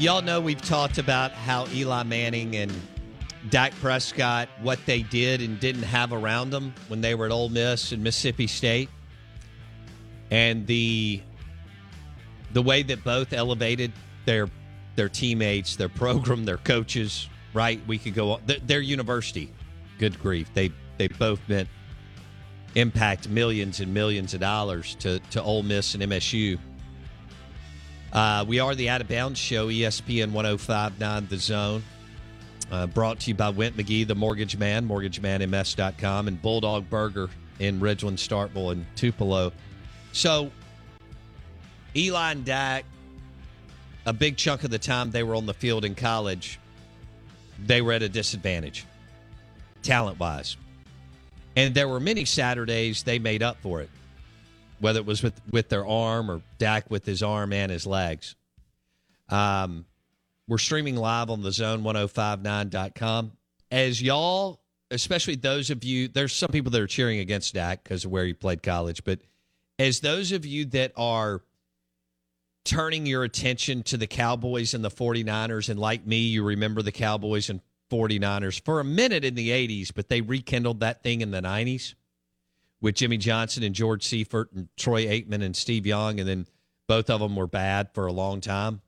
Y'all know we've talked about how Eli Manning and Dak Prescott, what they did and didn't have around them when they were at Ole Miss and Mississippi State. And the way that both elevated their teammates, their program, their coaches, right? We could go on. Their university, good grief. They both meant impact millions and millions of dollars to Ole Miss and MSU. We are the Out of Bounds Show, ESPN 105.9 The Zone, brought to you by Went McGee, the Mortgage Man, mortgagemanms.com, and Bulldog Burger in Ridgeland, Starkville, and Tupelo. So, Eli and Dak, a big chunk of the time they were on the field in college, they were at a disadvantage, talent-wise. And there were many Saturdays they made up for it, whether it was with their arm or Dak with his arm and his legs. We're streaming live on thezone1059.com. As y'all, especially those of you, there's some people that are cheering against Dak because of where he played college, but as those of you that are turning your attention to the Cowboys and the 49ers, and like me, you remember the Cowboys and 49ers for a minute in the 80s, but they rekindled that thing in the 90s. With Jimmy Johnson and George Seifert and Troy Aikman and Steve Young, and then both of them were bad for a long time.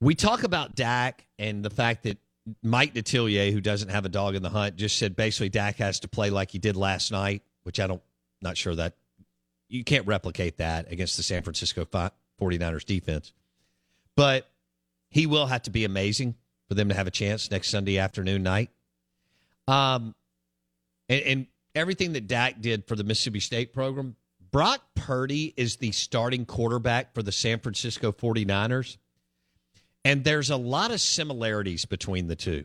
We talk about Dak and the fact that Mike Detillier, who doesn't have a dog in the hunt, just said basically Dak has to play like he did last night, which not sure that you can't replicate that against the San Francisco 49ers defense. But he will have to be amazing for them to have a chance next Sunday afternoon night. And everything that Dak did for the Mississippi State program, Brock Purdy is the starting quarterback for the San Francisco 49ers, and there's a lot of similarities between the two,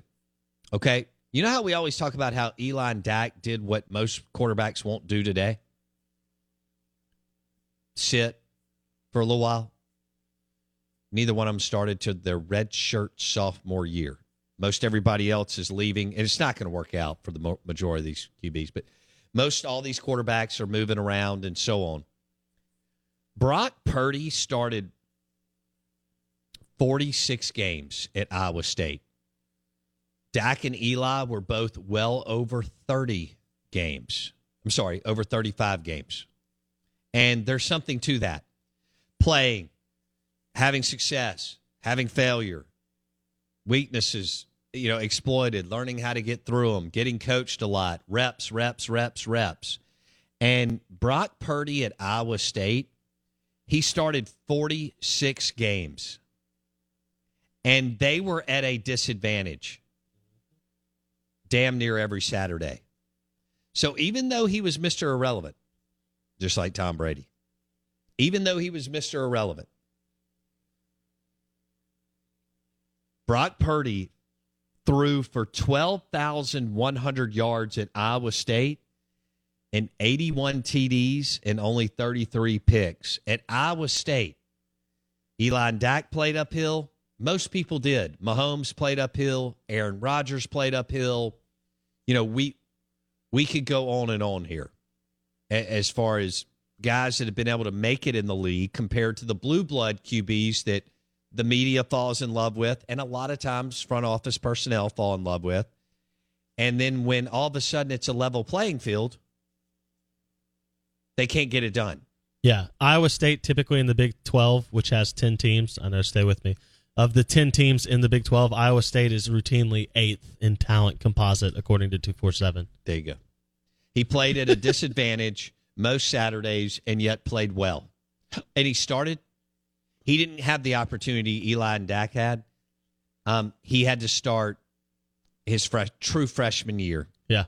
okay? You know how we always talk about how Eli and Dak did what most quarterbacks won't do today? Sit for a little while. Neither one of them started to their redshirt sophomore year. Most everybody else is leaving, and it's not going to work out for the majority of these QBs, but most all these quarterbacks are moving around and so on. Brock Purdy started 46 games at Iowa State. Dak and Eli were both well over 30 games. I'm sorry, over 35 games. And there's something to that. Playing, having success, having failure, weaknesses, exploited, learning how to get through them, getting coached a lot, reps. And Brock Purdy at Iowa State, he started 46 games. And they were at a disadvantage damn near every Saturday. So even though he was Mr. Irrelevant, just like Tom Brady, even though he was Mr. Irrelevant, Brock Purdy threw for 12,100 yards at Iowa State and 81 TDs and only 33 picks. At Iowa State, Eli and Dak played uphill. Most people did. Mahomes played uphill. Aaron Rodgers played uphill. You know, we could go on and on here as far as guys that have been able to make it in the league compared to the blue blood QBs that the media falls in love with, and a lot of times front office personnel fall in love with. And then when all of a sudden it's a level playing field, they can't get it done. Yeah. Iowa State typically in the Big 12, which has 10 teams. I know, stay with me. Of the 10 teams in the Big 12, Iowa State is routinely 8th in talent composite, according to 247. There you go. He played at a disadvantage most Saturdays and yet played well. And he started. He didn't have the opportunity Eli and Dak had. He had to start his true freshman year. Yeah.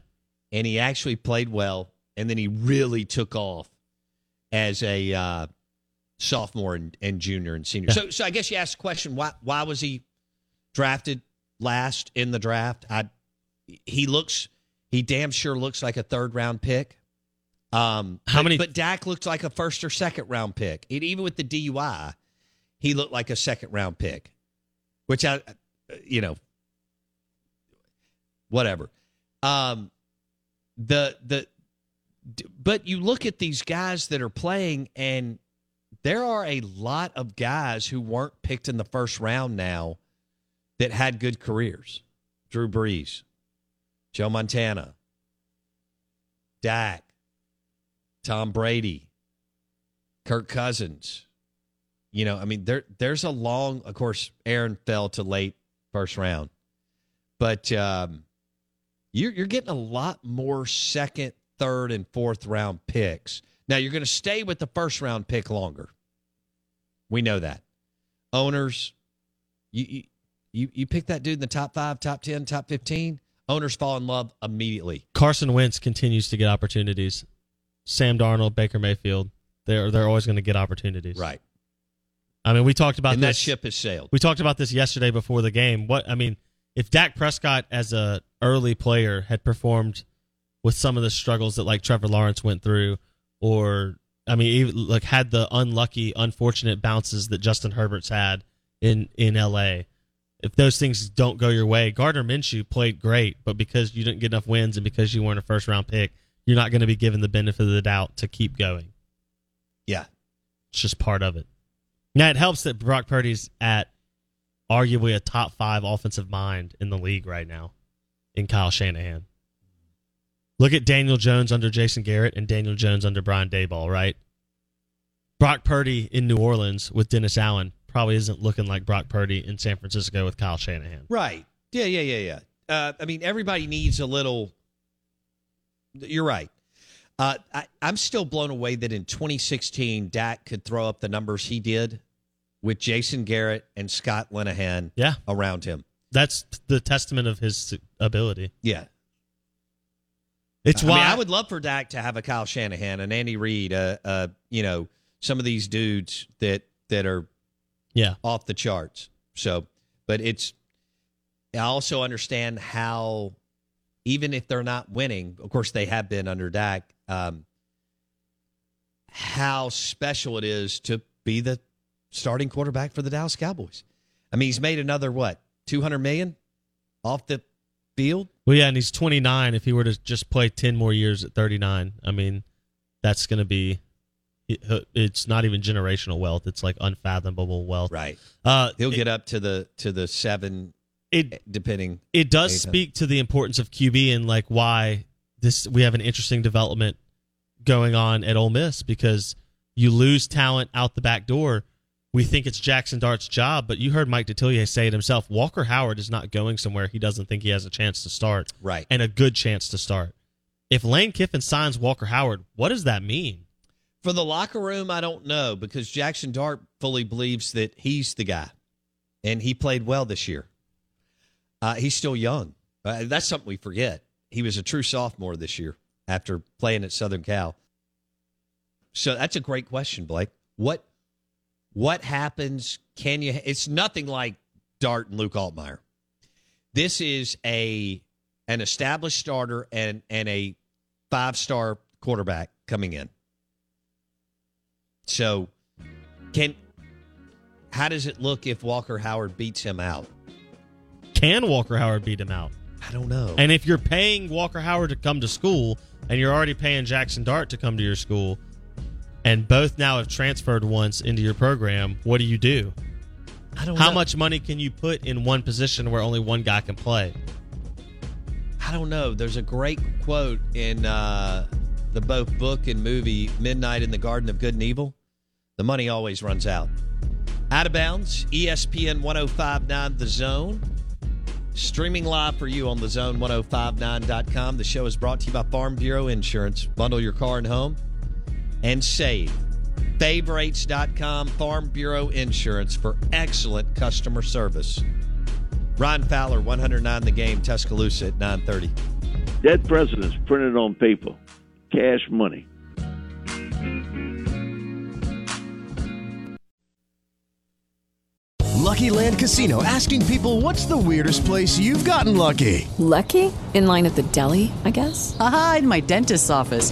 And he actually played well, and then he really took off as a sophomore and junior and senior. Yeah. So I guess you asked the question, why was he drafted last in the draft? He damn sure looks like a third-round pick. But Dak looked like a first- or second-round pick. And even with the DUI, he looked like a second-round pick, which whatever. But you look at these guys that are playing, and there are a lot of guys who weren't picked in the first round now that had good careers. Drew Brees, Joe Montana, Dak, Tom Brady, Kirk Cousins. You know, I mean, there's a long, of course, Aaron fell to late first round. But you're getting a lot more second, third, and fourth round picks. Now, you're going to stay with the first round pick longer. We know that. Owners, you pick that dude in the top 5, top 10, top 15, owners fall in love immediately. Carson Wentz continues to get opportunities. Sam Darnold, Baker Mayfield, they're always going to get opportunities. Right. I mean, we talked about this. And that ship has sailed. We talked about this yesterday before the game. If Dak Prescott as an early player had performed with some of the struggles that like Trevor Lawrence went through, or had the unfortunate bounces that Justin Herbert's had in L.A., if those things don't go your way, Gardner Minshew played great, but because you didn't get enough wins and because you weren't a first-round pick, you're not going to be given the benefit of the doubt to keep going. Yeah. It's just part of it. Now, it helps that Brock Purdy's at arguably a top 5 offensive mind in the league right now in Kyle Shanahan. Look at Daniel Jones under Jason Garrett and Daniel Jones under Brian Daboll, right? Brock Purdy in New Orleans with Dennis Allen probably isn't looking like Brock Purdy in San Francisco with Kyle Shanahan. Right. Yeah. Everybody needs a little... You're right. I'm still blown away that in 2016, Dak could throw up the numbers he did with Jason Garrett and Scott Linehan around him. That's the testament of his ability. Yeah. I would love for Dak to have a Kyle Shanahan, an Andy Reid, some of these dudes that are off the charts. So, but I also understand how, even if they're not winning, of course they have been under Dak, how special it is to be the starting quarterback for the Dallas Cowboys. I mean, he's made another, $200 million off the field? Well, yeah, and he's 29. If he were to just play 10 more years at 39, that's going to be... It's not even generational wealth. It's like unfathomable wealth. Right. He'll get up to the 7... It does speak to the importance of QB and why we have an interesting development going on at Ole Miss, because you lose talent out the back door. We think it's Jackson Dart's job, but you heard Mike Detillier say it himself. Walker Howard is not going somewhere he doesn't think he has a chance to start. Right. And a good chance to start. If Lane Kiffin signs Walker Howard, what does that mean? For the locker room, I don't know, because Jackson Dart fully believes that he's the guy, and he played well this year. He's still young. That's something we forget. He was a true sophomore this year after playing at Southern Cal. So that's a great question, Blake. What happens? Can you? It's nothing like Dart and Luke Altmaier. This is an established starter and a five-star quarterback coming in. So how does it look if Walker Howard beats him out? Can Walker Howard beat him out? I don't know. And if you're paying Walker Howard to come to school and you're already paying Jackson Dart to come to your school and both now have transferred once into your program, what do you do? I don't know. How much money can you put in one position where only one guy can play? I don't know. There's a great quote in the both book and movie, Midnight in the Garden of Good and Evil. The money always runs out. Out of Bounds, ESPN 105.9 The Zone. Streaming live for you on thezone1059.com. The show is brought to you by Farm Bureau Insurance. Bundle your car and home and save. Favorites.com, Farm Bureau Insurance for excellent customer service. Ron Fowler, 109 The Game, Tuscaloosa at 9:30. Dead presidents printed on paper. Cash money. Lucky Land Casino, asking people, what's the weirdest place you've gotten lucky? Lucky? In line at the deli, I guess? Aha, in my dentist's office.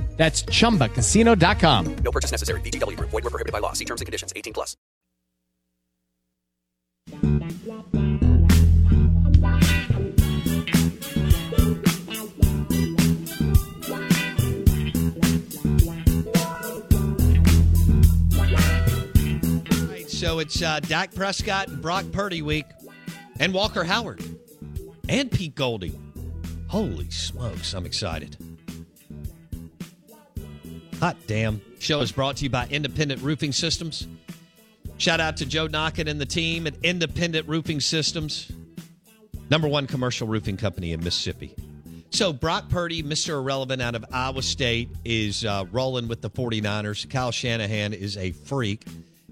That's ChumbaCasino.com. No purchase necessary. VGW Group. Void where prohibited by law. See terms and conditions. 18 plus. All right, so it's Dak Prescott and Brock Purdy week. And Walker Howard. And Pete Golding. Holy smokes, I'm excited. Hot damn. Show is brought to you by Independent Roofing Systems. Shout out to Joe Knockin and the team at Independent Roofing Systems. Number one commercial roofing company in Mississippi. So Brock Purdy, Mr. Irrelevant out of Iowa State, is rolling with the 49ers. Kyle Shanahan is a freak.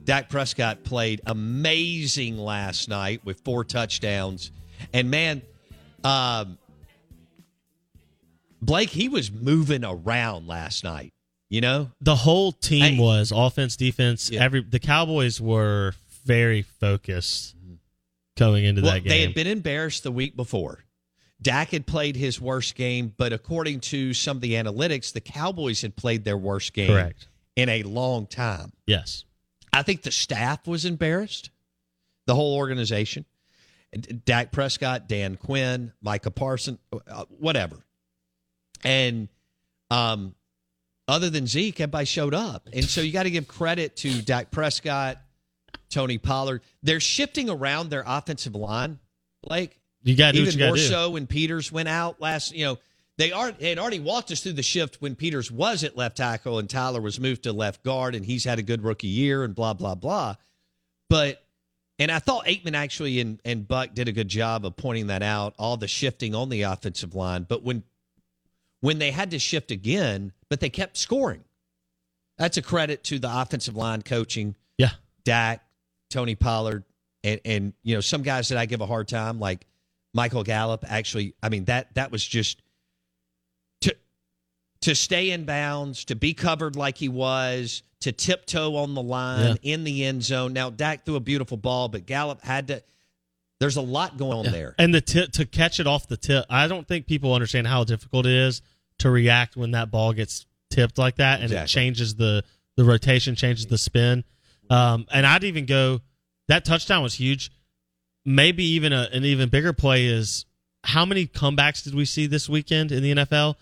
Dak Prescott played amazing last night with 4 touchdowns. And, man, Blake, he was moving around last night. You know, the whole team was offense, defense. Yeah. The Cowboys were very focused going into that game. They had been embarrassed the week before. Dak had played his worst game, but according to some of the analytics, the Cowboys had played their worst game in a long time. Yes. I think the staff was embarrassed, the whole organization. Dak Prescott, Dan Quinn, Micah Parsons, whatever. And, other than Zeke, everybody showed up. And so you got to give credit to Dak Prescott, Tony Pollard. They're shifting around their offensive line, Blake. You got to do what you got to do. Even more so when Peters went out last, they had already walked us through the shift when Peters was at left tackle and Tyler was moved to left guard and he's had a good rookie year and blah, blah, blah. But, and I thought Aikman actually and Buck did a good job of pointing that out, all the shifting on the offensive line. But when they had to shift again, but they kept scoring. That's a credit to the offensive line coaching. Yeah. Dak, Tony Pollard, and you know, some guys that I give a hard time, like Michael Gallup, actually, I mean, that was just to stay in bounds, to be covered like he was, to tiptoe on the line in the end zone. Now, Dak threw a beautiful ball, but Gallup had to There's a lot going on there. And the tip, to catch it off the tip, I don't think people understand how difficult it is to react when that ball gets tipped like that, and exactly. It changes the rotation, changes the spin. And I'd even go, that touchdown was huge. Maybe even an even bigger play is, how many comebacks did we see this weekend in the NFL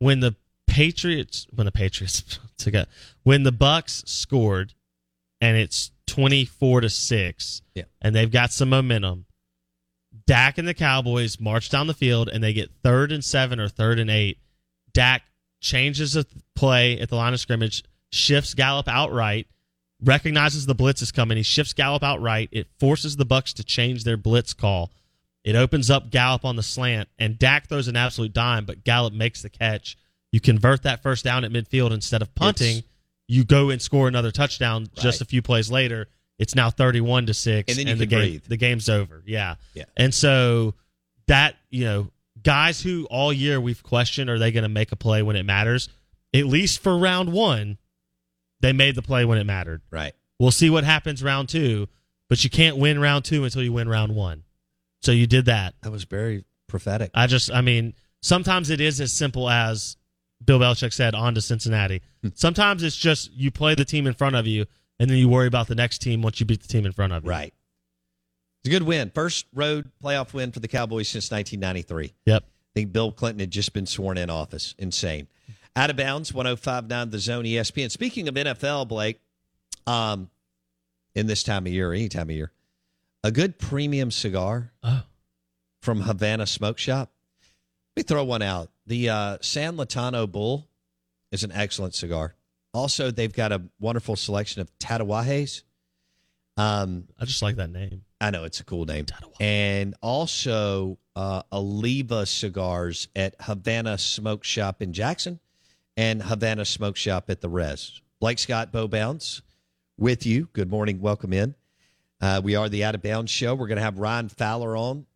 when the Patriots, when the Bucks scored and it's 24-6, and they've got some momentum. Dak and the Cowboys march down the field, and they get 3rd and 7 or 3rd and 8. Dak changes a play at the line of scrimmage, shifts Gallup outright, recognizes the blitz is coming. He shifts Gallup outright. It forces the Bucks to change their blitz call. It opens up Gallup on the slant, and Dak throws an absolute dime, but Gallup makes the catch. You convert that first down at midfield instead of punting. You go and score another touchdown just a few plays later. It's now 31-6, and then the game's over. Yeah. And so that, guys who all year we've questioned, are they going to make a play when it matters? At least for round one, they made the play when it mattered. Right. We'll see what happens round two, but you can't win round two until you win round one. So you did that. That was very prophetic. Sometimes it is as simple as Bill Belichick said, on to Cincinnati. Sometimes it's just you play the team in front of you, and then you worry about the next team once you beat the team in front of you. Right. It's a good win. First road playoff win for the Cowboys since 1993. Yep. I think Bill Clinton had just been sworn in office. Insane. Out of Bounds, 105.9 The Zone, ESPN. Speaking of NFL, Blake, in this time of year, any time of year, a good premium cigar from Havana Smoke Shop. Let me throw one out. The San Latano Bull is an excellent cigar. Also, they've got a wonderful selection of Tatawajes. I just like that name. I know, it's a cool name. Tatawaje. And also Oliva Cigars at Havana Smoke Shop in Jackson and Havana Smoke Shop at the Res. Blake Scott, Bo Bounds with you. Good morning. Welcome in. We are the Out of Bounds Show. We're going to have Ron Fowler on.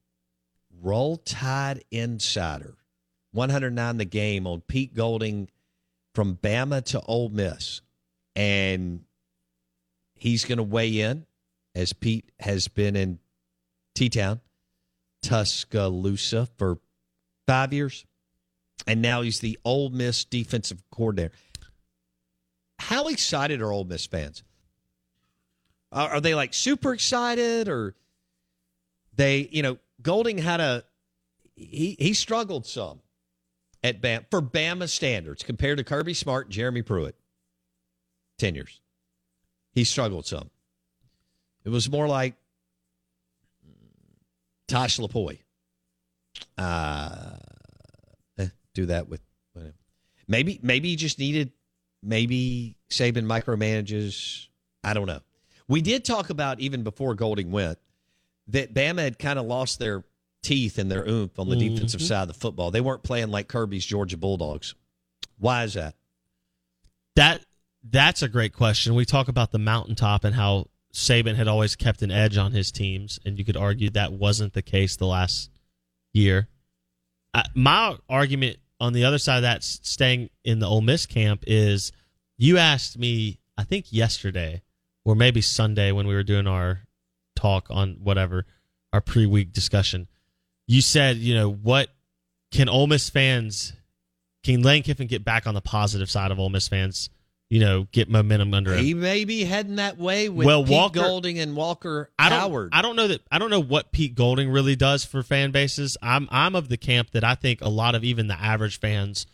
Roll Tide Insider. 109 The Game on Pete Golding from Bama to Ole Miss. And he's going to weigh in, as Pete has been in T-Town, Tuscaloosa, for 5 years. And now he's the Ole Miss defensive coordinator. How excited are Ole Miss fans? Are they, like, super excited? Or they, Golding had he struggled some at Bama, for Bama standards, compared to Kirby Smart, Jeremy Pruitt, 10 years. He struggled some. It was more like Tosh LaPoy. Do that with maybe he just needed, maybe Saban micromanages. I don't know. We did talk about, even before Golding went, that Bama had kind of lost their teeth and their oomph on the defensive side of the football. They weren't playing like Kirby's Georgia Bulldogs. Why is that? That's a great question. We talk about the mountaintop and how Saban had always kept an edge on his teams, and you could argue that wasn't the case the last year. My argument on the other side of that, staying in the Ole Miss camp, is you asked me, I think yesterday or maybe Sunday when we were doing our talk on whatever, our pre-week discussion, you said, what can Ole Miss fans, can Lane Kiffin get back on the positive side of Ole Miss fans, get momentum under him? He may be heading that way with Pete Golding and Walker Howard. I don't know what Pete Golding really does for fan bases. I'm of the camp that I think a lot of even the average fans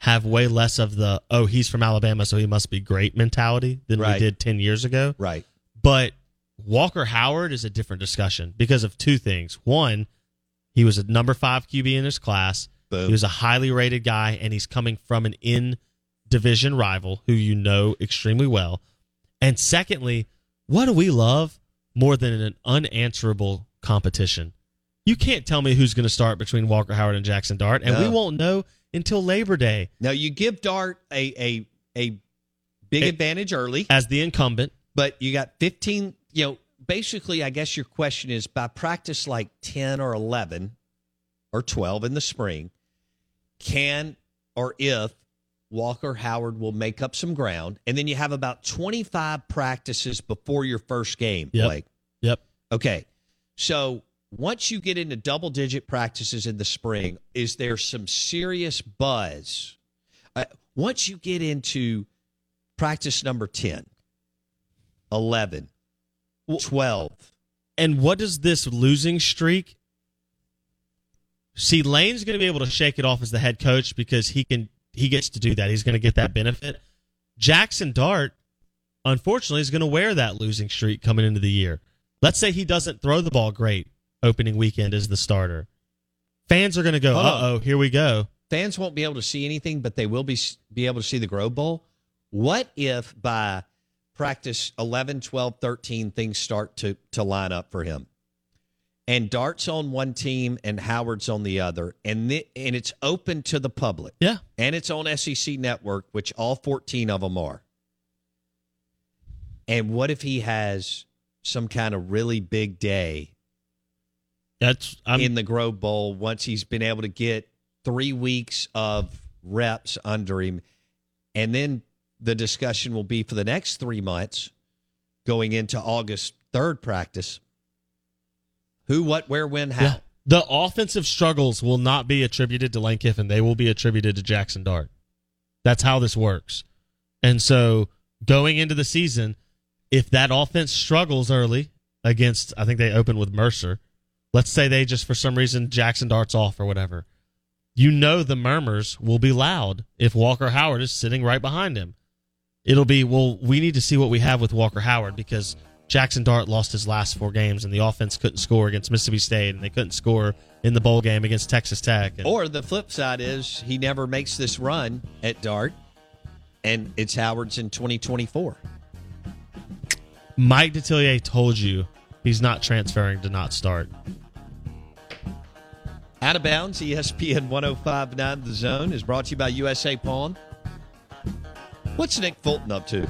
have way less of the, oh, he's from Alabama, so he must be great mentality than we did 10 years ago. Right. But Walker Howard is a different discussion because of two things. One, he was a number 5 QB in his class. Boom. He was a highly rated guy, and he's coming from an in-division rival who you know extremely well. And secondly, what do we love more than an unanswerable competition? You can't tell me who's going to start between Walker Howard and Jackson Dart, and we won't know until Labor Day. Now, you give Dart a big advantage early. As the incumbent. But you got 15, basically, I guess your question is, by practice like 10 or 11 or 12 in the spring, can or if Walker Howard will make up some ground, and then you have about 25 practices before your first game, Blake. Yep. Okay. So once you get into double-digit practices in the spring, is there some serious buzz? Once you get into practice number 10, 11, 12. And what does this losing streak? See, Lane's going to be able to shake it off as the head coach because he gets to do that. He's going to get that benefit. Jackson Dart, unfortunately, is going to wear that losing streak coming into the year. Let's say he doesn't throw the ball great opening weekend as the starter. Fans are going to go, uh-oh, here we go. Fans won't be able to see anything, but they will be able to see the Grove Bowl. What if by practice 11, 12, 13, things start to line up for him? And Dart's on one team and Howard's on the other, and it's open to the public. Yeah. And it's on SEC Network, which all 14 of them are. And what if he has some kind of really big day in the Grove Bowl once he's been able to get 3 weeks of reps under him? And then the discussion will be for the next 3 months going into August 3rd practice. Who, what, where, when, how. Yeah. The offensive struggles will not be attributed to Lane Kiffin. They will be attributed to Jackson Dart. That's how this works. And so going into the season, if that offense struggles early against, I think they open with Mercer, let's say they just, for some reason, Jackson Dart's off or whatever, you know the murmurs will be loud if Walker Howard is sitting right behind him. It'll be, well, we need to see what we have with Walker Howard because Jackson Dart lost his last 4 games, and the offense couldn't score against Mississippi State, and they couldn't score in the bowl game against Texas Tech. Or the flip side is he never makes this run at Dart, and it's Howard's in 2024. Mike Detillier told you he's not transferring to not start. Out of Bounds, ESPN 105.9 The Zone is brought to you by USA Pawn. What's Nick Fulton up to?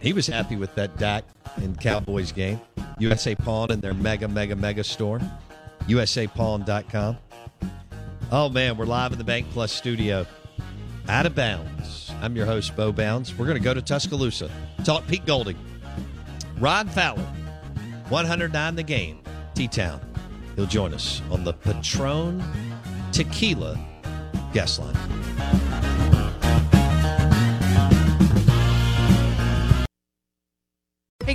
He was happy with that Dak and Cowboys game. USA Pawn and their mega store. USAPawn.com. Oh, man, we're live in the Bank Plus studio. Out of Bounds. I'm your host, Bo Bounds. We're going to go to Tuscaloosa. Talk Pete Golding. Ron Fowler. 109 The Game. T-Town. He'll join us on the Patron Tequila guest line. Hey,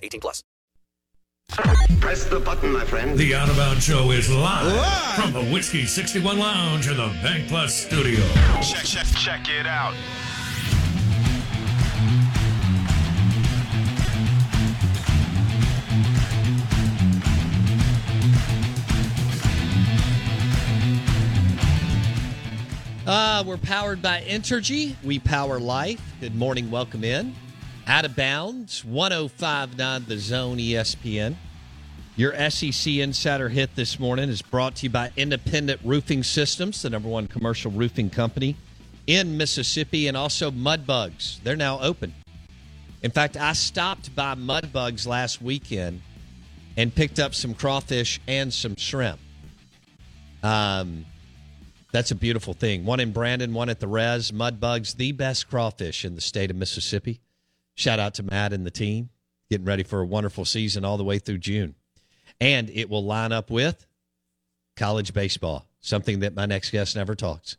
18 plus. Press the button, my friend. The Out of Bounds Show is live from the Whiskey 61 Lounge in the Bank Plus studio. Check it out. We're powered by Entergy. We power life. Good morning. Welcome in. Out of Bounds, 105.9 The Zone ESPN. Your SEC Insider Hit this morning is brought to you by Independent Roofing Systems, the number one commercial roofing company in Mississippi, and also Mud Bugs. They're now open. In fact, I stopped by Mud Bugs last weekend and picked up some crawfish and some shrimp. That's a beautiful thing. One in Brandon, one at the Res. Mud Bugs, the best crawfish in the state of Mississippi. Shout out to Matt and the team. Getting ready for a wonderful season all the way through June. And it will line up with college baseball, something that my next guest never talks.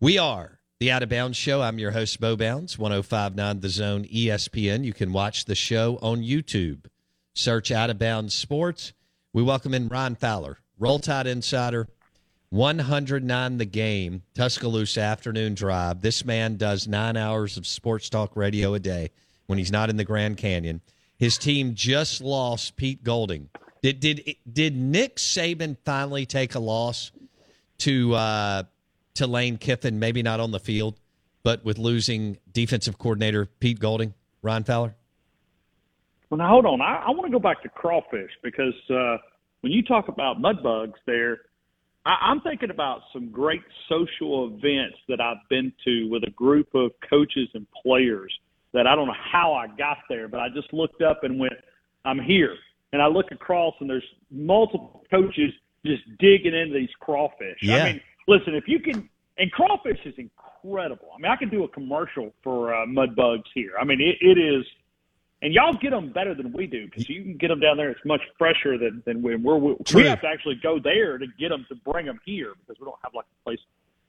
We are the Out of Bounds Show. I'm your host, Bo Bounds, 105.9 The Zone ESPN. You can watch the show on YouTube. Search Out of Bounds Sports. We welcome in Ron Fowler, Roll Tide Insider, 109 The Game, Tuscaloosa afternoon drive. This man does 9 hours of sports talk radio a day when he's not in the Grand Canyon. His team just lost Pete Golding. Did Nick Saban finally take a loss to Lane Kiffin? Maybe not on the field, but with losing defensive coordinator Pete Golding. Ron Fowler? Well, now hold on. I want to go back to crawfish because when you talk about mud bugs there, I'm thinking about some great social events that I've been to with a group of coaches and players that I don't know how I got there, but I just looked up and went, I'm here. And I look across, and there's multiple coaches just digging into these crawfish. Yeah. I mean, listen, if you can – and crawfish is incredible. I mean, I could do a commercial for mud bugs here. I mean, it is – and y'all get them better than we do because you can get them down there. It's much fresher than when we have to actually go there to get them, to bring them here because we don't have, like, a place.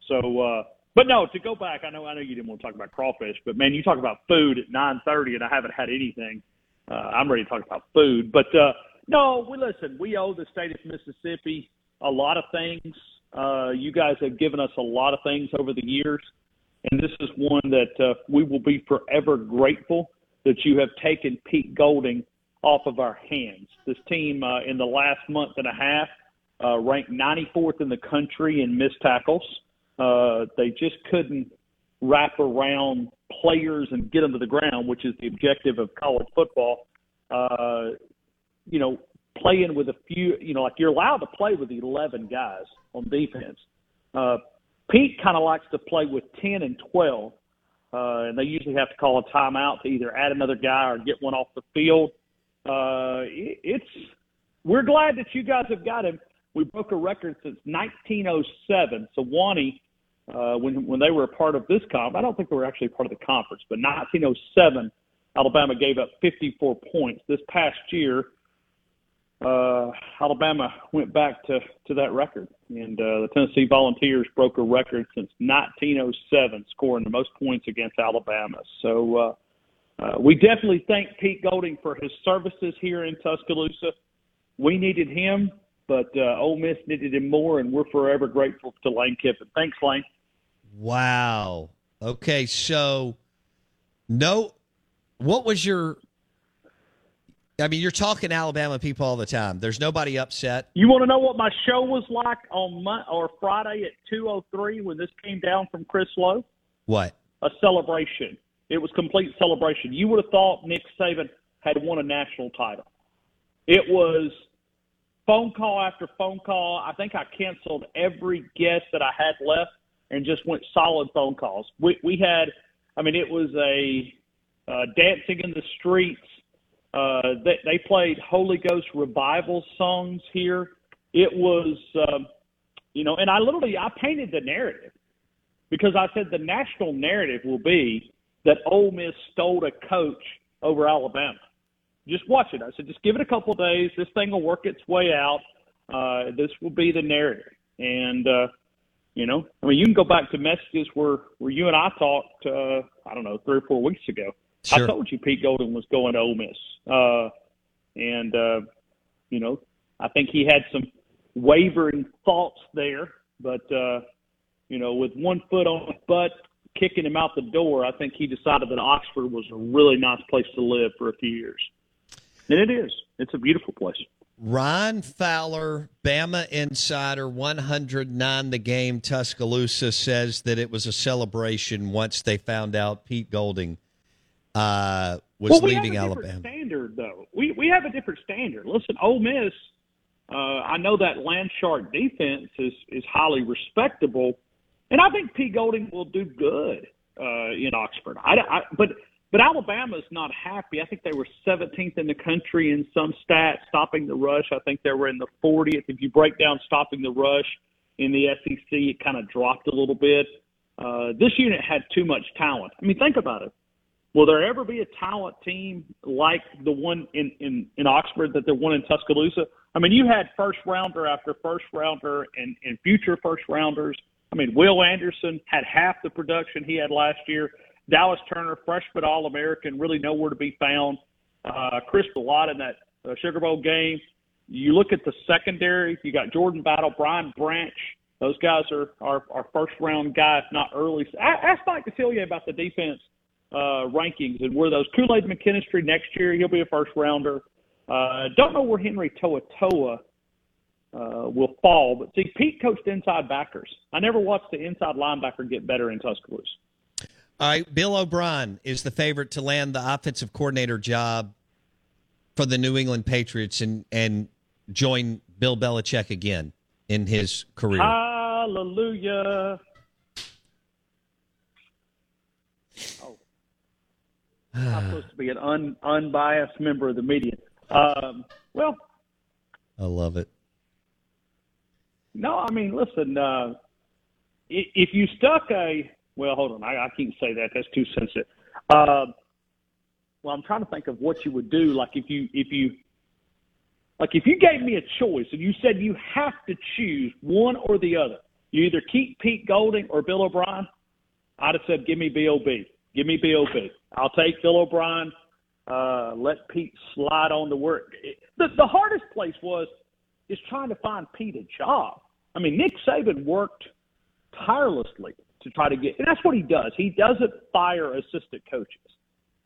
So, but, no, to go back, I know you didn't want to talk about crawfish, but, man, you talk about food at 9:30, and I haven't had anything. I'm ready to talk about food. But, no, we owe the state of Mississippi a lot of things. You guys have given us a lot of things over the years, and this is one that we will be forever grateful that you have taken Pete Golding off of our hands. This team in the last month and a half ranked 94th in the country in missed tackles. They just couldn't wrap around players and get them to the ground, which is the objective of college football. Playing with a few, like you're allowed to play with 11 guys on defense. Pete kind of likes to play with 10 and 12, and they usually have to call a timeout to either add another guy or get one off the field. We're glad that you guys have got him. We broke a record since 1907. Sewanee, when they were a part of this comp, I don't think they were actually part of the conference, but 1907, Alabama gave up 54 points. This past year, Alabama went back to that record, and the Tennessee Volunteers broke a record since 1907, scoring the most points against Alabama. So we definitely thank Pete Golding for his services here in Tuscaloosa. We needed him, but Ole Miss needed him more, and we're forever grateful to Lane Kiffin. Thanks, Lane. Wow. Okay, so what was your – I mean, you're talking Alabama people all the time. There's nobody upset. You want to know what my show was like on Friday at 2:03 when this came down from Chris Lowe? What? A celebration. It was complete celebration. You would have thought Nick Saban had won a national title. It was – phone call after phone call. I think I canceled every guest that I had left and just went solid phone calls. We had, I mean, it was a dancing in the streets. They played Holy Ghost revival songs here. It was, and I painted the narrative because I said the national narrative will be that Ole Miss stole a coach over Alabama. Just watch it. I said, just give it a couple of days. This thing will work its way out. This will be the narrative. And, you can go back to messages where you and I talked, 3 or 4 weeks ago. Sure. I told you Pete Golding was going to Ole Miss. I think he had some wavering thoughts there. But, with one foot on his butt, kicking him out the door, I think he decided that Oxford was a really nice place to live for a few years. And it is. It's a beautiful place. Ron Fowler, Bama Insider, 109 The Game, Tuscaloosa, says that it was a celebration once they found out Pete Golding was leaving Alabama. We have a different standard, though. We have a different standard. Listen, Ole Miss, I know that Landshark defense is highly respectable, and I think Pete Golding will do good in Oxford. But But Alabama's not happy. I think they were 17th in the country in some stats, stopping the rush. I think they were in the 40th. If you break down stopping the rush in the SEC, it kind of dropped a little bit. This unit had too much talent. I mean, think about it. Will there ever be a talent team like the one in Oxford that they won in Tuscaloosa? I mean, you had first-rounder after first-rounder and future first-rounders. I mean, Will Anderson had half the production he had last year. Dallas Turner, freshman All-American, really nowhere to be found. Chris Ballott in that Sugar Bowl game. You look at the secondary, you got Jordan Battle, Brian Branch. Those guys are first-round guys, not early. Ask Mike Detillier about the defense rankings and where those. Kool-Aid McKinstry next year, he'll be a first-rounder. Don't know where Henry Toa will fall, but see, Pete coached inside backers. I never watched the inside linebacker get better in Tuscaloosa. All right, Bill O'Brien is the favorite to land the offensive coordinator job for the New England Patriots and join Bill Belichick again in his career. Hallelujah. Oh, I'm supposed to be an unbiased member of the media. Well, I love it. No, I mean, listen, if you stuck a... Well, hold on. I can't say that. That's too sensitive. Well, I'm trying to think of what you would do. Like if you gave me a choice and you said you have to choose one or the other, you either keep Pete Golding or Bill O'Brien. I'd have said, give me B.O.B. Give me B.O.B. I'll take Bill O'Brien. Let Pete slide on to work. The hardest place was is trying to find Pete a job. I mean, Nick Saban worked tirelessly to try to get, and that's what he does. He doesn't fire assistant coaches.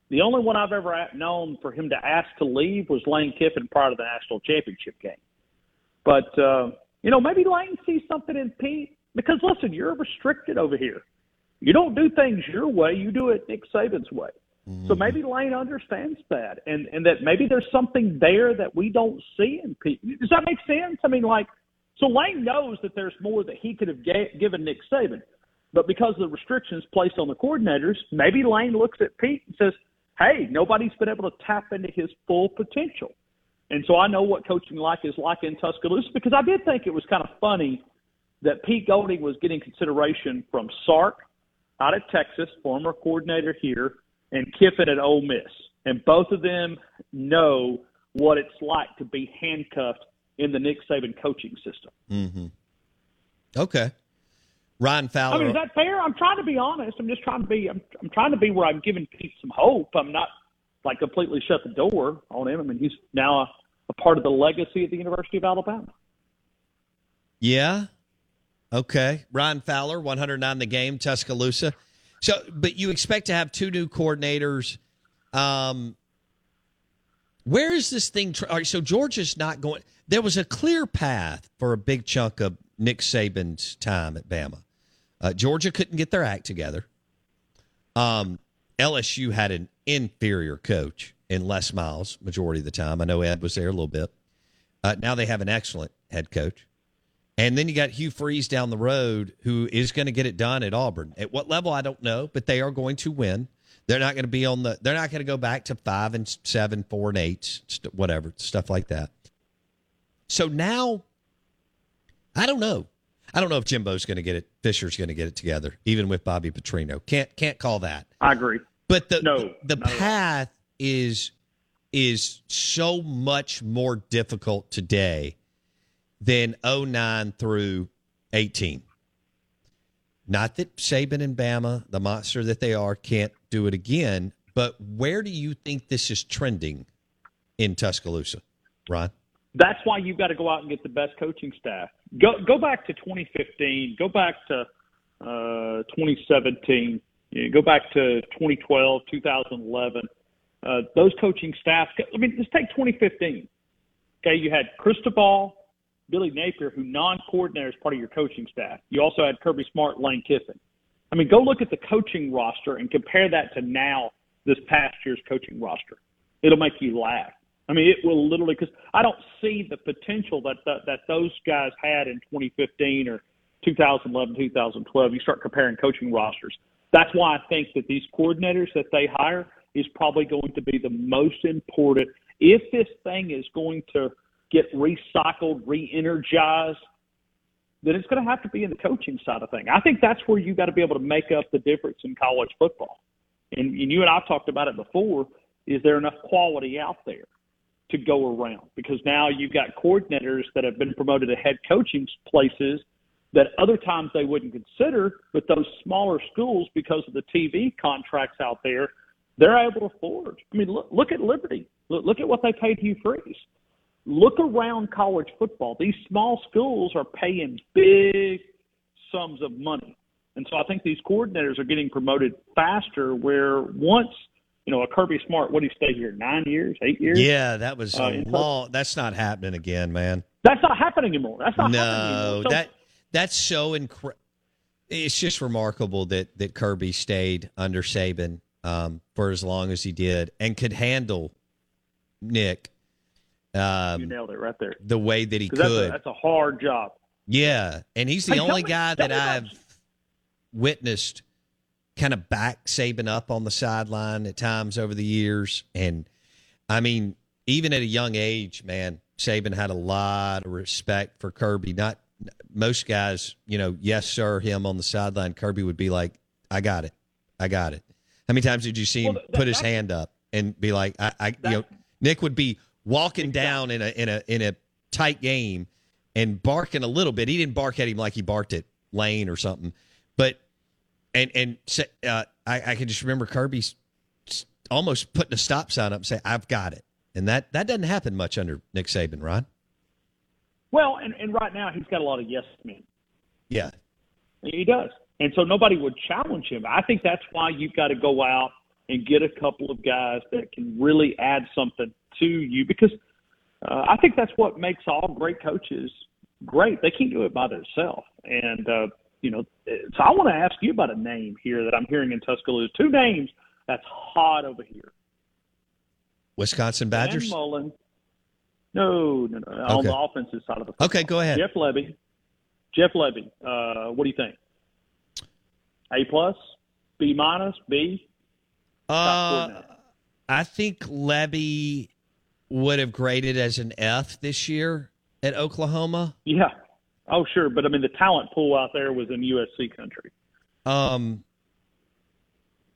The only one I've ever known for him to ask to leave was Lane Kiffin prior to the national championship game. But, you know, maybe Lane sees something in Pete because, listen, you're restricted over here. You don't do things your way. You do it Nick Saban's way. Mm-hmm. So maybe Lane understands that and that maybe there's something there that we don't see in Pete. Does that make sense? I mean, like, so Lane knows that there's more that he could have given Nick Saban. But because of the restrictions placed on the coordinators, maybe Lane looks at Pete and says, hey, nobody's been able to tap into his full potential. And so I know what coaching is like in Tuscaloosa because I did think it was kind of funny that Pete Golding was getting consideration from Sark out of Texas, former coordinator here, and Kiffin at Ole Miss. And both of them know what it's like to be handcuffed in the Nick Saban coaching system. Mm-hmm. Okay. Ron Fowler. I mean, is that fair? I'm trying to be honest. I'm just trying to be. I'm trying to be where I'm giving Pete some hope. I'm not like completely shut the door on him. I mean, he's now a part of the legacy at the University of Alabama. Yeah. Okay. Ron Fowler, 109 The Game, Tuscaloosa. So, but you expect to have two new coordinators. Where is this thing? All right. So Georgia's not going. There was a clear path for a big chunk of Nick Saban's time at Bama. Georgia couldn't get their act together. LSU had an inferior coach in Les Miles majority of the time. I know Ed was there a little bit. Now they have an excellent head coach. And then you got Hugh Freeze down the road, who is going to get it done at Auburn. At what level, I don't know, but they are going to win. They're not going to be on the. They're not going to go back to 5-7, 4-8, whatever stuff like that. So now. I don't know if Jimbo's going to get it. Fisher's going to get it together, even with Bobby Petrino. Can't call that. I agree. But the path is so much more difficult today than 09 through 18. Not that Saban and Bama, the monster that they are, can't do it again. But where do you think this is trending in Tuscaloosa, Ron? That's why you've got to go out and get the best coaching staff. Go back to 2015. Go back to 2017. Go back to 2012, 2011. Those coaching staffs. I mean, just take 2015. Okay, you had Cristobal, Billy Napier, who non-coordinator is part of your coaching staff. You also had Kirby Smart, Lane Kiffin. I mean, go look at the coaching roster and compare that to now this past year's coaching roster. It'll make you laugh. I mean, it will literally – because I don't see the potential that those guys had in 2015 or 2011, 2012. You start comparing coaching rosters. That's why I think that these coordinators that they hire, is probably going to be the most important. If this thing is going to get recycled, re-energized, then it's going to have to be in the coaching side of things. I think that's where you got to be able to make up the difference in college football. And you and I talked about it before, is there enough quality out there to go around? Because now you've got coordinators that have been promoted to head coaching places that other times they wouldn't consider, but those smaller schools, because of the TV contracts out there, they're able to afford. I mean, look at Liberty. Look at what they paid Hugh Freeze. Look around college football. These small schools are paying big sums of money. And so I think these coordinators are getting promoted faster, where once, you know, a Kirby Smart, what did he stay here, 9 years, 8 years? Yeah, that was a long – that's not happening again, man. That's not happening anymore. No, that's so incredible. It's just remarkable that Kirby stayed under Saban for as long as he did and could handle Nick. You nailed it right there. The way that he could. That's a hard job. Yeah, and he's the only guy that I've witnessed kind of back Saban up on the sideline at times over the years. And, I mean, even at a young age, man, Saban had a lot of respect for Kirby. Not most guys, you know, yes, sir, him on the sideline. Kirby would be like, I got it. How many times did you see him put his hand up and be like, Nick would be walking down in a tight game and barking a little bit. He didn't bark at him like he barked at Lane or something, but I can just remember Kirby almost putting a stop sign up and say, "I've got it," and that doesn't happen much under Nick Saban, Ron. Well, and right now he's got a lot of yes men. Yeah, he does, and so nobody would challenge him. I think that's why you've got to go out and get a couple of guys that can really add something to you, because I think that's what makes all great coaches great. They can't do it by themselves. And, so I want to ask you about a name here that I'm hearing in Tuscaloosa. Two names that's hot over here. Wisconsin Badgers? Dan Mullen. No. Okay. On the offensive side of the football. Okay, go ahead. Jeff Levy. What do you think? A+? B-? B? I think Levy would have graded as an F this year at Oklahoma. Yeah. Oh, sure. But, I mean, the talent pool out there was in USC country.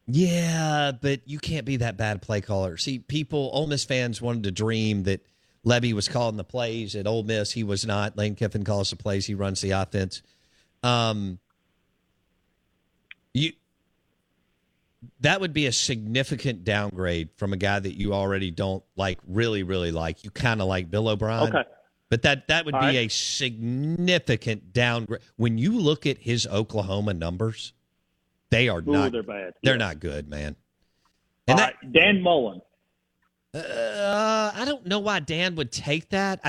Yeah, but you can't be that bad a play caller. See, Ole Miss fans wanted to dream that Levy was calling the plays at Ole Miss. He was not. Lane Kiffin calls the plays. He runs the offense. That would be a significant downgrade from a guy that you already don't like, really, really like. You kind of like Bill O'Brien. Okay. But that would be a significant downgrade. When you look at his Oklahoma numbers, they are not – they're bad. They're not good, man. And Dan Mullen. I don't know why Dan would take that.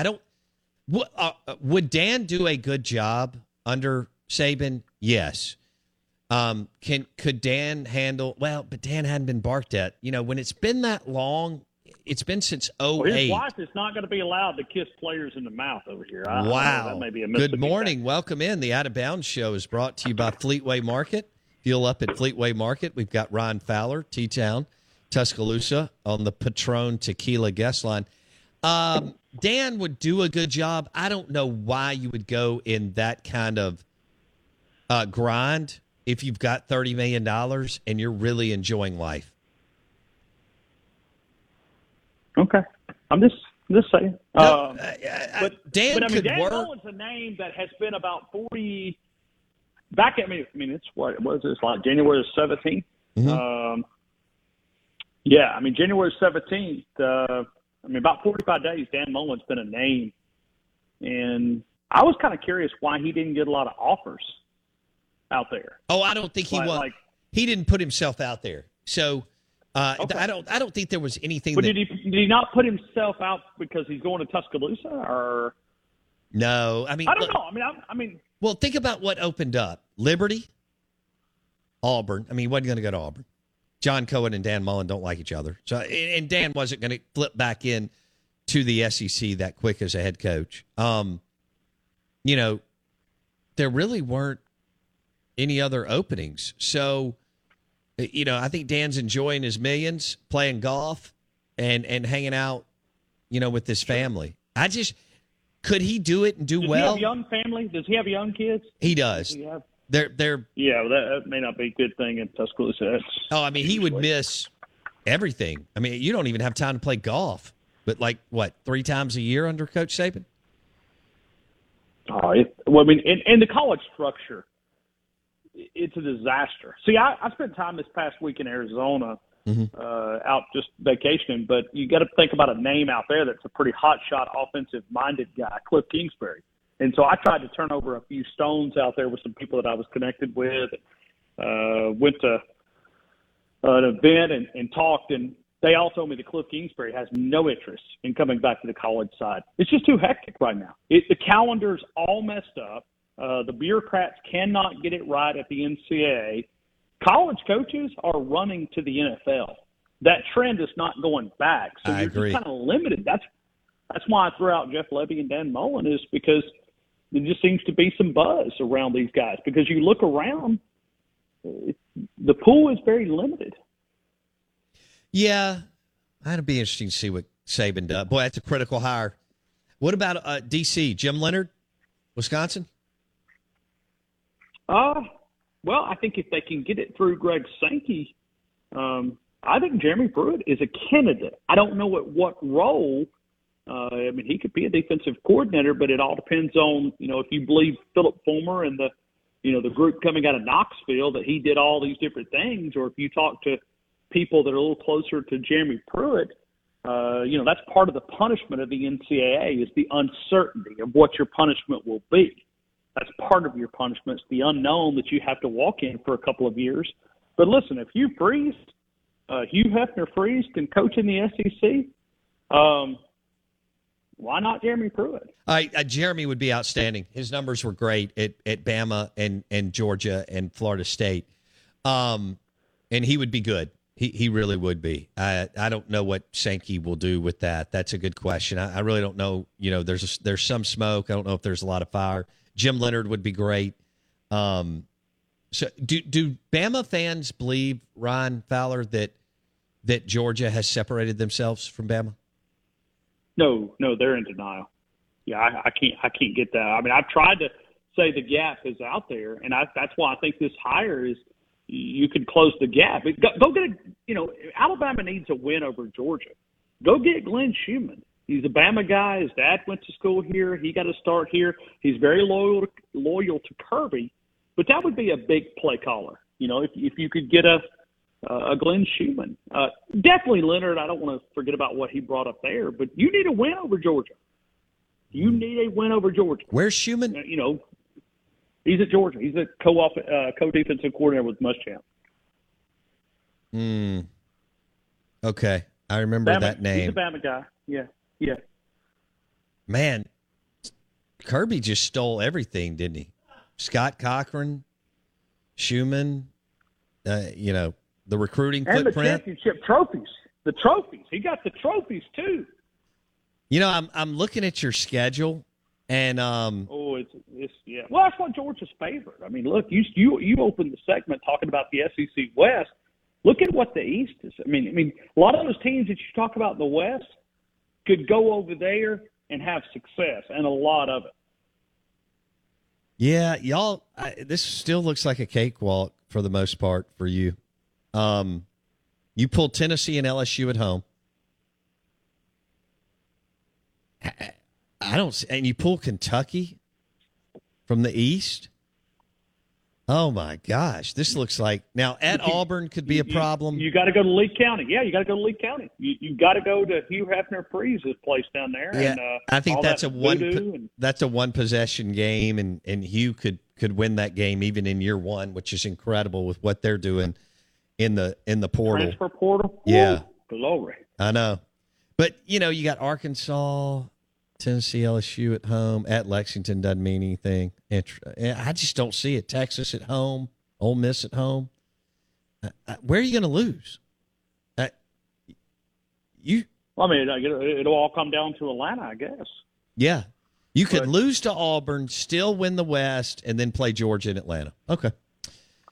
Would Dan do a good job under Saban? Yes. Could Dan handle? Well, but Dan hadn't been barked at. You know, when it's been that long, it's been since 08. Well, his wife is not going to be allowed to kiss players in the mouth over here. Wow. That may be a good morning. Welcome in. The Out of Bounds Show is brought to you by Fleetway Market. Fuel up at Fleetway Market. We've got Ron Fowler, T-Town, Tuscaloosa, on the Patron Tequila guest line. Dan would do a good job. I don't know why you would go in that kind of grind if you've got $30 million and you're really enjoying life. Okay. I'm just saying. Dan work. Dan Mullen's a name that has been about 40 back at me. I mean, it's what is this, like January 17th? Mm-hmm. January 17th, about 45 days, Dan Mullen's been a name. And I was kind of curious why he didn't get a lot of offers out there. Oh, I don't think he was. Like, he didn't put himself out there. So okay. I don't think there was anything. But did he not put himself out because he's going to Tuscaloosa? Or no, I mean, I don't know. I mean, well, think about what opened up: Liberty, Auburn. I mean, he wasn't going to go to Auburn. John Cohen and Dan Mullen don't like each other. So, and Dan wasn't going to flip back in to the SEC that quick as a head coach. There really weren't any other openings. So you know, I think Dan's enjoying his millions, playing golf, and hanging out, you know, with his family. I just, could he do it and do well? Does he have young family? Does he have young kids? He does. Does he have... They're yeah, well, that may not be a good thing in Tuscaloosa. Oh, I mean, he would miss everything. I mean, you don't even have time to play golf. But, like, what, 3 times a year under Coach Saban? Well, I mean, in the college structure, it's a disaster. See, I spent time this past week in Arizona out just vacationing, but you got to think about a name out there that's a pretty hotshot offensive-minded guy, Cliff Kingsbury. And so I tried to turn over a few stones out there with some people that I was connected with. Went to an event and talked, and they all told me that Cliff Kingsbury has no interest in coming back to the college side. It's just too hectic right now. The calendar's all messed up. The bureaucrats cannot get it right at the NCAA. College coaches are running to the NFL. That trend is not going back. So I agree. Just kind of limited. That's why I threw out Jeff Levy and Dan Mullen, is because there just seems to be some buzz around these guys. Because you look around, the pool is very limited. Yeah, that'd be interesting to see what Saban does. Boy, that's a critical hire. What about D.C., Jim Leonhard, Wisconsin? Well, I think if they can get it through Greg Sankey, I think Jeremy Pruitt is a candidate. I don't know at what role. I mean, he could be a defensive coordinator, but it all depends on, you know, if you believe Philip Fulmer and the, you know, the group coming out of Knoxville that he did all these different things, or if you talk to people that are a little closer to Jeremy Pruitt, you know, that's part of the punishment of the NCAA is the uncertainty of what your punishment will be. That's part of your punishment. It's the unknown that you have to walk in for a couple of years. But listen, if you freeze, Hugh Hefner freeze can coach in the SEC, why not Jeremy Pruitt? Jeremy would be outstanding. His numbers were great at Bama and Georgia and Florida State. And he would be good. He really would be. I don't know what Sankey will do with that. That's a good question. I really don't know. You know, there's some smoke. I don't know if there's a lot of fire. Jim Leonhard would be great. So do Bama fans believe, Ron Fowler, that Georgia has separated themselves from Bama? No, they're in denial. Yeah, I can't get that. I mean, I've tried to say the gap is out there, and that's why I think this hire is you can close the gap. Go get a, you know, Alabama needs a win over Georgia. Go get Glenn Schumann. He's a Bama guy. His dad went to school here. He got a start here. He's very loyal to Kirby, but that would be a big play caller. You know, if you could get a Glenn Schumann. Definitely Leonhard, I don't want to forget about what he brought up there, but you need a win over Georgia. You need a win over Georgia. Where's Schumann? You know, he's at Georgia. He's a co-defensive coordinator with Muschamp. Okay. I remember Bama, that name. He's a Bama guy. Yeah. Man, Kirby just stole everything, didn't he? Scott Cochran, Schumann, you know, the recruiting and footprint. And the championship trophies. The trophies. He got the trophies, too. You know, I'm looking at your schedule, and... it's yeah. Well, that's what Georgia's favorite. I mean, look, you opened the segment talking about the SEC West. Look at what the East is. I mean, a lot of those teams that you talk about in the West could go over there and have success, and a lot of it. Yeah, y'all, this still looks like a cakewalk for the most part for you. You pull Tennessee and LSU at home. I don't, and you pull Kentucky from the East. Oh my gosh, this looks like now at Auburn could be a problem. You got to go to Lee County. Yeah, you got to go to Lee County. You got to go to Hugh Hefner Freeze's place down there. Yeah, and, I think that's a one possession game, and Hugh could win that game even in year one, which is incredible with what they're doing. In the portal. Transfer portal? Yeah. Ooh, glory. I know. But, you know, you got Arkansas, Tennessee, LSU at home. At Lexington doesn't mean anything. I just don't see it. Texas at home. Ole Miss at home. Where are you going to lose? I mean, it'll all come down to Atlanta, I guess. Yeah. You could lose to Auburn, still win the West, and then play Georgia and Atlanta. Okay.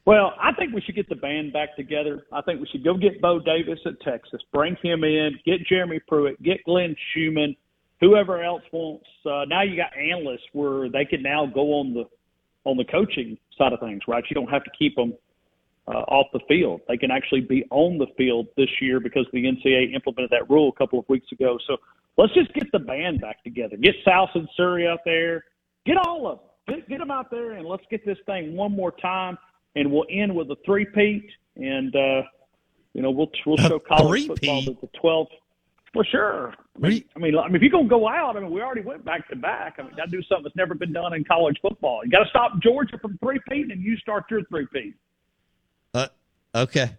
Well, I think we should get the band back together. I think we should go get Bo Davis at Texas, bring him in, get Jeremy Pruitt, get Glenn Schumann, whoever else wants. Now you got analysts where they can now go on the coaching side of things, right? You don't have to keep them off the field. They can actually be on the field this year because the NCAA implemented that rule a couple of weeks ago. So let's just get the band back together. Get South and Surrey out there. Get all of them. Get them out there, and let's get this thing one more time. And we'll end with a three-peat, and we'll show college football that the 12th. Well, sure. I mean, if you're gonna go out, I mean, we already went back to back. I mean, gotta do something that's never been done in college football. You got to stop Georgia from three-peating, and you start your three-peat. Okay.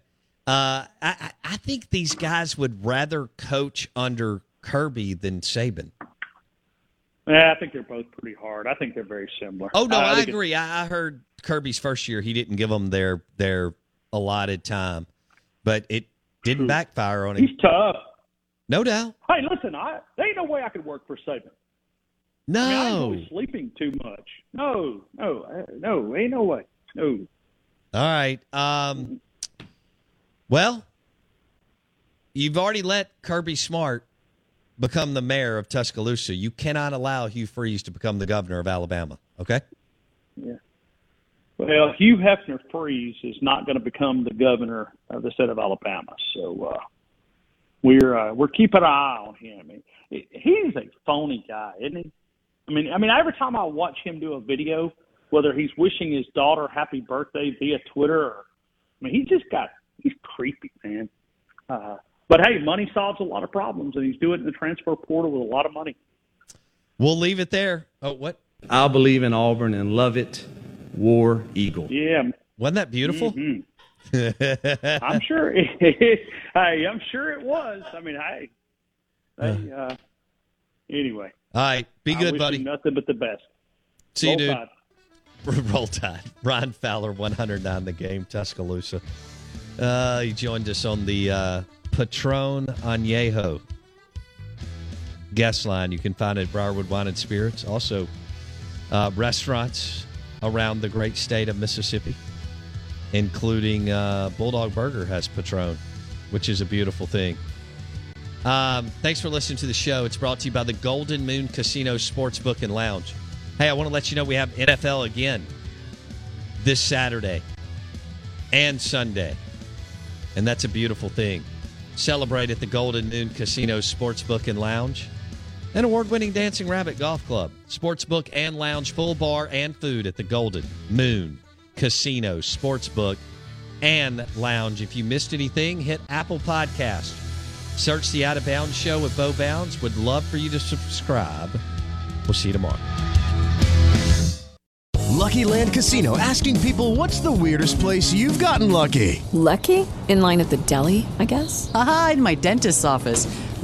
I think these guys would rather coach under Kirby than Saban. Yeah, I think they're both pretty hard. I think they're very similar. Oh, no, I agree. I heard Kirby's first year, he didn't give them their allotted time, but it didn't backfire on him. He's tough. No doubt. Hey, listen, there ain't no way I could work for Saban. No. I mean, I ain't sleeping too much. No, ain't no way. No. All right. Well, you've already let Kirby Smart become the mayor of Tuscaloosa. You cannot allow Hugh Freeze to become the governor of Alabama, okay? Yeah. Well, Hugh Hefner Freeze is not going to become the governor of the state of Alabama, so we're keeping an eye on him. I mean, he's a phony guy, isn't he? I mean, every time I watch him do a video, whether he's wishing his daughter happy birthday via Twitter, he's creepy, man. But, hey, money solves a lot of problems, and he's doing it in the transfer portal with a lot of money. We'll leave it there. Oh, what? I'll believe in Auburn and love it. War Eagle. Yeah. Wasn't that beautiful? Mm-hmm. I'm sure. I'm sure it was. I mean, anyway. All right. Be good, buddy. Nothing but the best. See you, dude. Roll Tide. Ron Fowler, 109 The Game, Tuscaloosa. He joined us on the Patron Añejo guest line. You can find it at Briarwood Wine and Spirits. Also, restaurants around the great state of Mississippi, including Bulldog Burger has Patron, which is a beautiful thing. Thanks for listening to the show. It's brought to you by the Golden Moon Casino Sportsbook and Lounge. Hey, I want to let you know we have NFL again this Saturday and Sunday, and that's a beautiful thing. Celebrate at the Golden Moon Casino Sportsbook and Lounge and award-winning Dancing Rabbit Golf Club. Sportsbook and lounge, full bar and food at the Golden Moon Casino Sportsbook and Lounge. If you missed anything, hit Apple Podcast. Search The Out of Bounds Show with Bo Bounds. Would love for you to subscribe. We'll see you tomorrow. Lucky Land Casino, asking people, what's the weirdest place you've gotten lucky? Lucky? In line at the deli, I guess? Aha, in my dentist's office.